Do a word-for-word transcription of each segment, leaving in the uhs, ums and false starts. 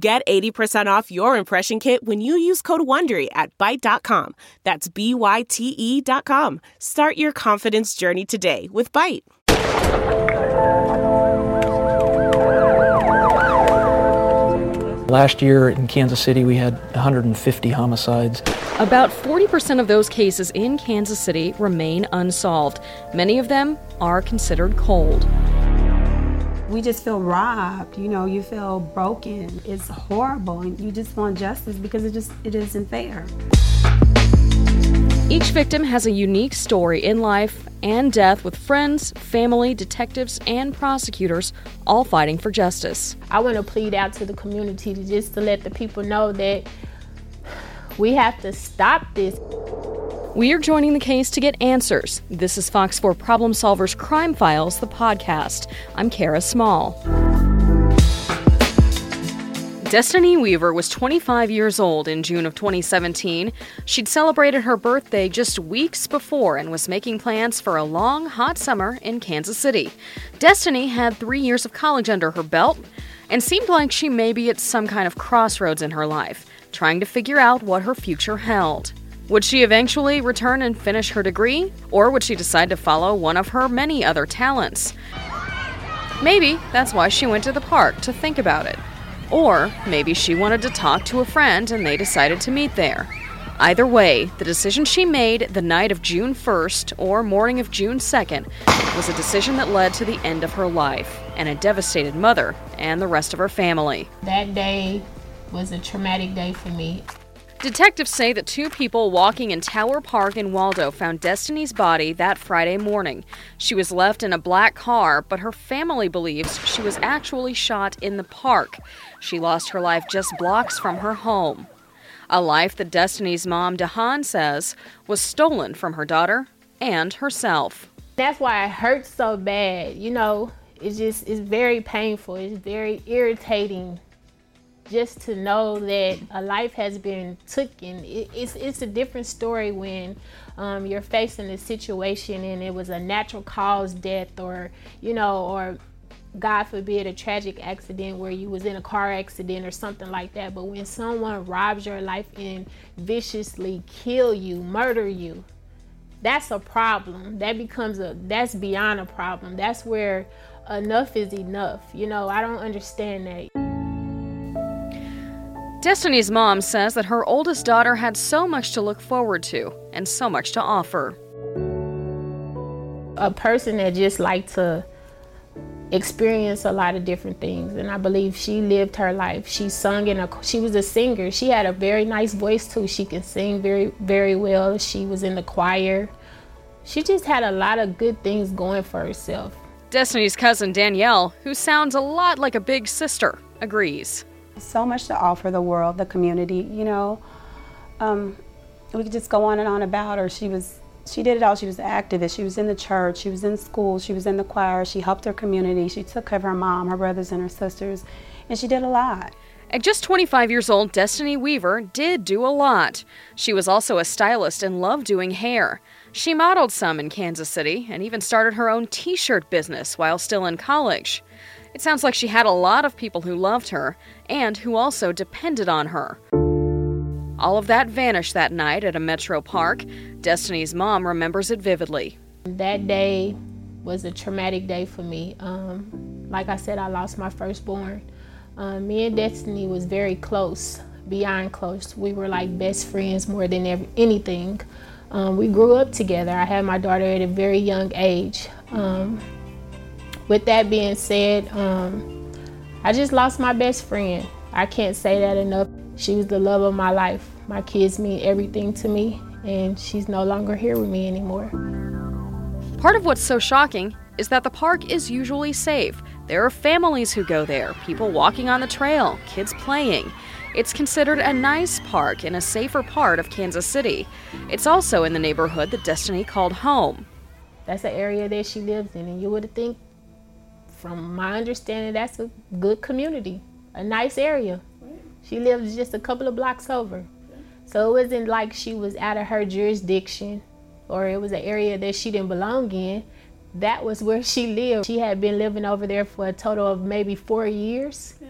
Get eighty percent off your impression kit when you use code WONDERY at byte dot com. That's B Y T E dot com. Start your confidence journey today with Byte. Last year in Kansas City, we had one hundred fifty homicides. About forty percent of those cases in Kansas City remain unsolved. Many of them are considered cold. We just feel robbed, you know, you feel broken. It's horrible, and you just want justice because it just it isn't fair. Each victim has a unique story in life and death, with friends, family, detectives, and prosecutors all fighting for justice. I want to plead out to the community to just to let the people know that we have to stop this. We are joining the case to get answers. This is Fox four Problem Solvers Crime Files, the podcast. I'm Kara Small. Destiny Weaver was twenty-five years old in June of twenty seventeen. She'd celebrated her birthday just weeks before and was making plans for a long, hot summer in Kansas City. Destiny had three years of college under her belt and seemed like she may be at some kind of crossroads in her life, trying to figure out what her future held. Would she eventually return and finish her degree, or would she decide to follow one of her many other talents? Maybe that's why she went to the park to think about it. Or maybe she wanted to talk to a friend and they decided to meet there. Either way, the decision she made the night of June first or morning of June second was a decision that led to the end of her life and a devastated mother and the rest of her family. That day was a traumatic day for me. Detectives say that two people walking in Tower Park in Waldo found Destiny's body that Friday morning. She was left in a black car, but her family believes she was actually shot in the park. She lost her life just blocks from her home. A life that Destiny's mom, Dehan, says was stolen from her daughter and herself. That's why it hurts so bad. You know, it's just, it's very painful. It's very irritating. Just to know that a life has been taken, it, it's it's a different story when um, you're facing a situation and it was a natural cause death, or, you know, or God forbid, a tragic accident where you was in a car accident or something like that. But when someone robs your life and viciously kill you, murder you, that's a problem. That becomes a, that's beyond a problem. That's where enough is enough. You know, I don't understand that. Destiny's mom says that her oldest daughter had so much to look forward to and so much to offer. A person that just liked to experience a lot of different things, and I believe she lived her life. She sung in a, she was a singer. She had a very nice voice too. She can sing very, very well. She was in the choir. She just had a lot of good things going for herself. Destiny's cousin Danielle, who sounds a lot like a big sister, agrees. So much to offer the world, the community, you know. Um, we could just go on and on about her. She was, she did it all. She was an activist. She was in the church. She was in school. She was in the choir. She helped her community. She took care of her mom, her brothers, and her sisters, and she did a lot. At just twenty-five years old, Destiny Weaver did do a lot. She was also a stylist and loved doing hair. She modeled some in Kansas City and even started her own t-shirt business while still in college. It sounds like she had a lot of people who loved her and who also depended on her. All of that vanished that night at a metro park. Destiny's mom remembers it vividly. That day was a traumatic day for me. Um, like I said, I lost my firstborn. Uh, me and Destiny was very close, beyond close. We were like best friends more than ever, anything. Um, we grew up together. I had my daughter at a very young age. Um, With that being said, um, I just lost my best friend. I can't say that enough. She was the love of my life. My kids mean everything to me, and she's no longer here with me anymore. Part of what's so shocking is that the park is usually safe. There are families who go there, people walking on the trail, kids playing. It's considered a nice park and a safer part of Kansas City. It's also in the neighborhood that Destiny called home. That's the area that she lives in, and you would think, from my understanding, that's a good community, a nice area. She lives just a couple of blocks over. So it wasn't like she was out of her jurisdiction or it was an area that she didn't belong in. That was where she lived. She had been living over there for a total of maybe four years, yeah.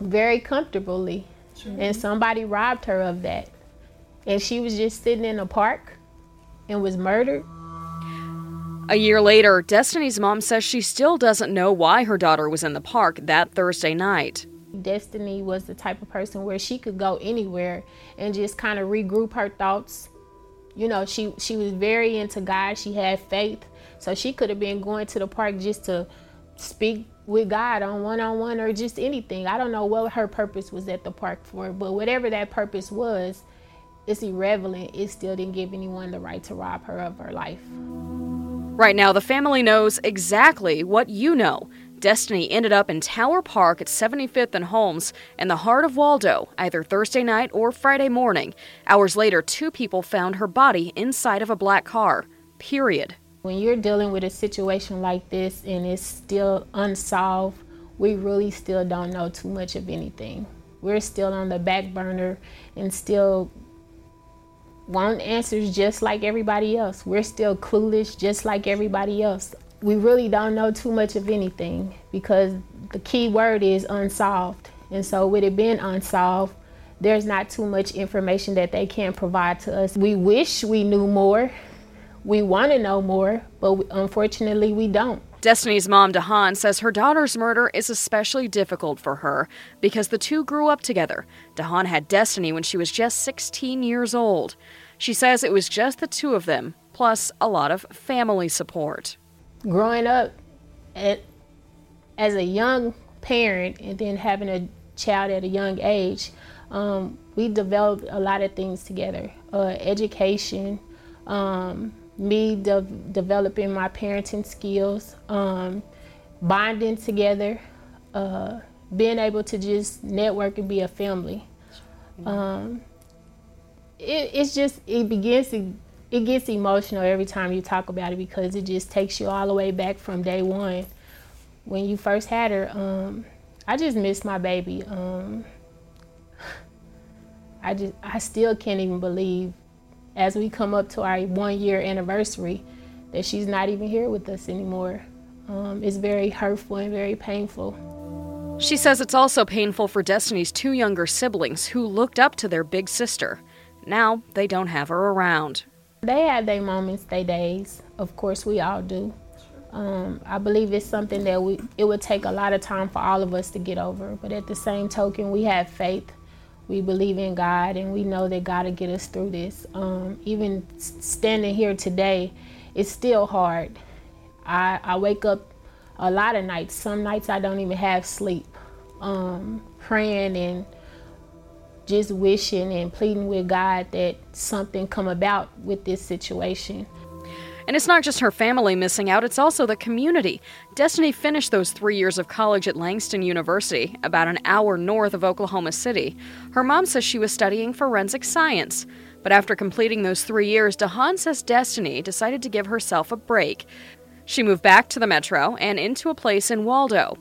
very comfortably. True. And somebody robbed her of that. And she was just sitting in a park and was murdered. A year later, Destiny's mom says she still doesn't know why her daughter was in the park that Thursday night. Destiny was the type of person where she could go anywhere and just kind of regroup her thoughts. You know, she, she was very into God. She had faith. So she could have been going to the park just to speak with God on one-on-one or just anything. I don't know what her purpose was at the park for, but whatever that purpose was, it's irrelevant. It still didn't give anyone the right to rob her of her life. Right now, the family knows exactly what you know. Destiny ended up in Tower Park at seventy-fifth and Holmes in the heart of Waldo, either Thursday night or Friday morning. Hours later, two people found her body inside of a black car. Period. When you're dealing with a situation like this and it's still unsolved, we really still don't know too much of anything. We're still on the back burner and still want answers just like everybody else. We're still clueless just like everybody else. We really don't know too much of anything because the key word is unsolved. And so with it being unsolved, there's not too much information that they can provide to us. We wish we knew more. We want to know more, but unfortunately we don't. Destiny's mom, Dehan, says her daughter's murder is especially difficult for her because the two grew up together. Dehan had Destiny when she was just sixteen years old. She says it was just the two of them, plus a lot of family support. Growing up at, as a young parent and then having a child at a young age, um, we developed a lot of things together. Uh, education, um, me de- developing my parenting skills, um, bonding together, uh, being able to just network and be a family. Um, it, it's just, it begins to It gets emotional every time you talk about it because it just takes you all the way back from day one. When you first had her, um, I just miss my baby. Um, I just, I still can't even believe as we come up to our one year anniversary that she's not even here with us anymore. Um, it's very hurtful and very painful. She says it's also painful for Destiny's two younger siblings who looked up to their big sister. Now they don't have her around. They have their moments, their days. Of course, we all do. Um, I believe it's something that we it would take a lot of time for all of us to get over. But at the same token, we have faith. We believe in God, and we know that God will get us through this. Um, even standing here today, it's still hard. I, I wake up a lot of nights. Some nights I don't even have sleep. Um, praying and just wishing and pleading with God that something come about with this situation. And it's not just her family missing out, it's also the community. Destiny finished those three years of college at Langston University, about an hour north of Oklahoma City. Her mom says she was studying forensic science. But after completing those three years, Dehan says Destiny decided to give herself a break. She moved back to the metro and into a place in Waldo.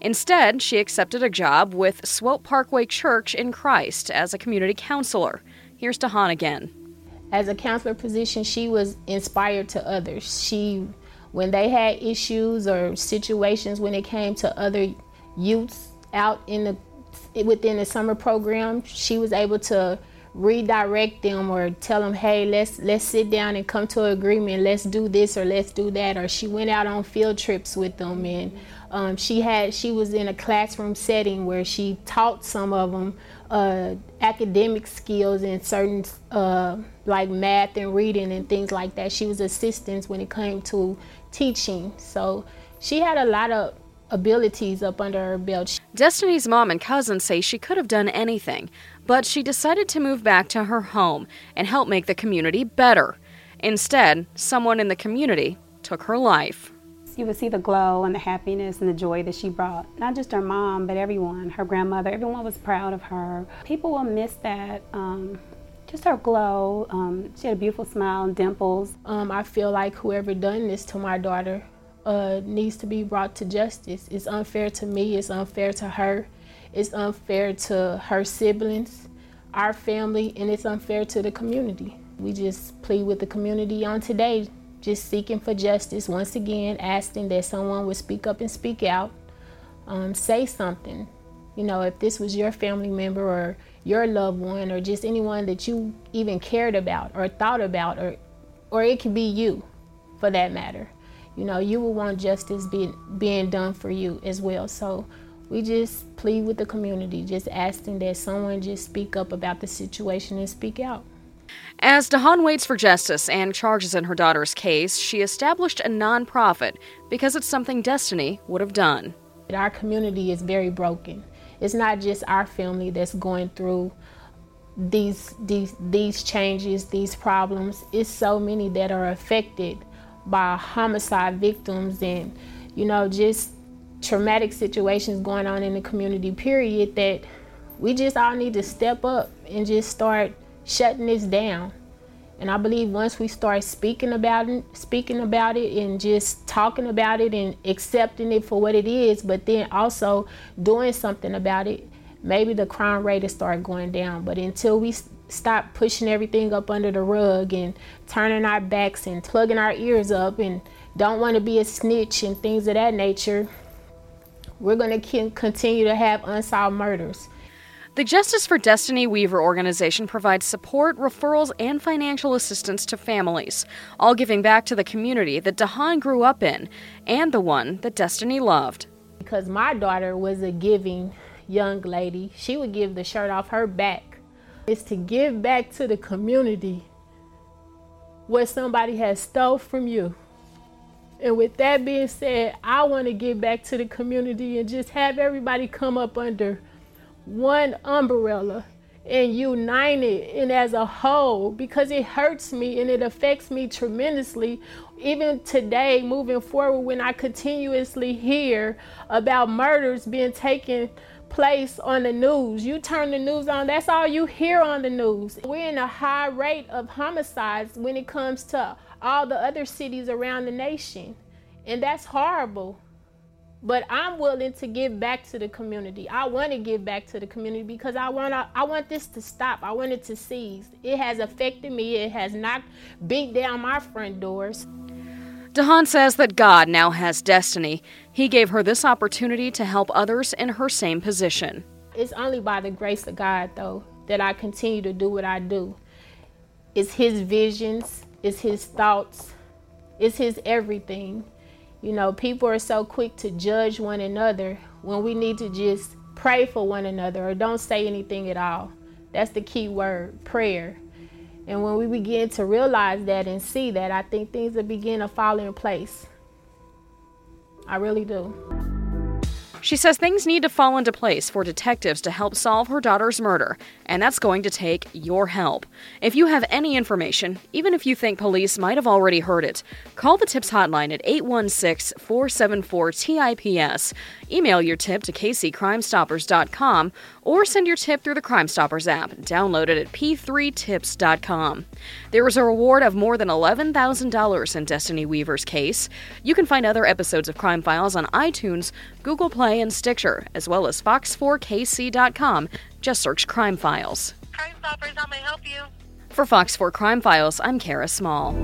Instead, she accepted a job with Swope Parkway Church in Christ as a community counselor. Here's Dehan again. As a counselor position, she was inspired to others. She, when they had issues or situations when it came to other youths out in the within the summer program, she was able to redirect them or tell them, hey, let's let's sit down and come to an agreement. Let's do this or let's do that. Or she went out on field trips with them, and um, she had she was in a classroom setting where she taught some of them uh, academic skills and certain uh, like math and reading and things like that. She was assistance when it came to teaching. So she had a lot of abilities up under her belt. Destiny's mom and cousin say she could have done anything, but she decided to move back to her home and help make the community better. Instead, someone in the community took her life. you would see the glow and the happiness and the joy that she brought. Not just her mom, but everyone, her grandmother, everyone was proud of her. People will miss that, um, just her glow. Um, she had a beautiful smile and dimples. Um, I feel like whoever done this to my daughter uh, needs to be brought to justice. It's unfair to me, it's unfair to her, it's unfair to her siblings, our family, and it's unfair to the community. We just plead with the community on today, just seeking for justice once again, asking that someone would speak up and speak out, um, say something. You know, if this was your family member or your loved one or just anyone that you even cared about or thought about, or or it could be you for that matter. You know, you will want justice be, being done for you as well. So we just plead with the community, just asking that someone just speak up about the situation and speak out. As Dehan waits for justice and charges in her daughter's case, she established a nonprofit because it's something Destiny would have done. Our community is very broken. It's not just our family that's going through these these these changes, these problems. It's so many that are affected by homicide victims and, you know, just traumatic situations going on in the community, period, that we just all need to step up and just start shutting this down. And I believe once we start speaking about it, speaking about it and just talking about it and accepting it for what it is, but then also doing something about it, maybe the crime rate will start going down. But until we stop pushing everything up under the rug and turning our backs and plugging our ears up and don't want to be a snitch and things of that nature, we're going to continue to have unsolved murders. The Justice for Destiny Weaver organization provides support, referrals, and financial assistance to families, all giving back to the community that Dehan grew up in and the one that Destiny loved. Because my daughter was a giving young lady. She would give the shirt off her back. It's to give back to the community what somebody has stole from you. And with that being said, I want to give back to the community and just have everybody come up under one umbrella and united and as a whole, because it hurts me and it affects me tremendously. Even today, moving forward, when I continuously hear about murders being taken place on the news, you turn the news on, that's all you hear on the news. We're in a high rate of homicides when it comes to all the other cities around the nation, and that's horrible. But I'm willing to give back to the community. I want to give back to the community because I want I want this to stop. I want it to cease. It has affected me. It has knocked, beat down my front doors. Dehan says that God now has Destiny. He gave her this opportunity to help others in her same position. It's only by the grace of God, though, that I continue to do what I do. It's His visions. It's His thoughts. It's His everything. You know, people are so quick to judge one another when we need to just pray for one another or don't say anything at all. That's the key word, prayer. And when we begin to realize that and see that, I think things will begin to fall in place. I really do. She says things need to fall into place for detectives to help solve her daughter's murder, and that's going to take your help. If you have any information, even if you think police might have already heard it, call the TIPS hotline at eight one six, four seven four, TIPS. Email your tip to k c crime stoppers dot com or send your tip through the Crime Stoppers app. Download it at p three tips dot com. There was a reward of more than eleven thousand dollars in Destiny Weaver's case. You can find other episodes of Crime Files on iTunes, Google Play, and Stitcher, as well as fox four k c dot com. Just search Crime Files. Crime Stoppers, how may I help you? For Fox four Crime Files, I'm Kara Small.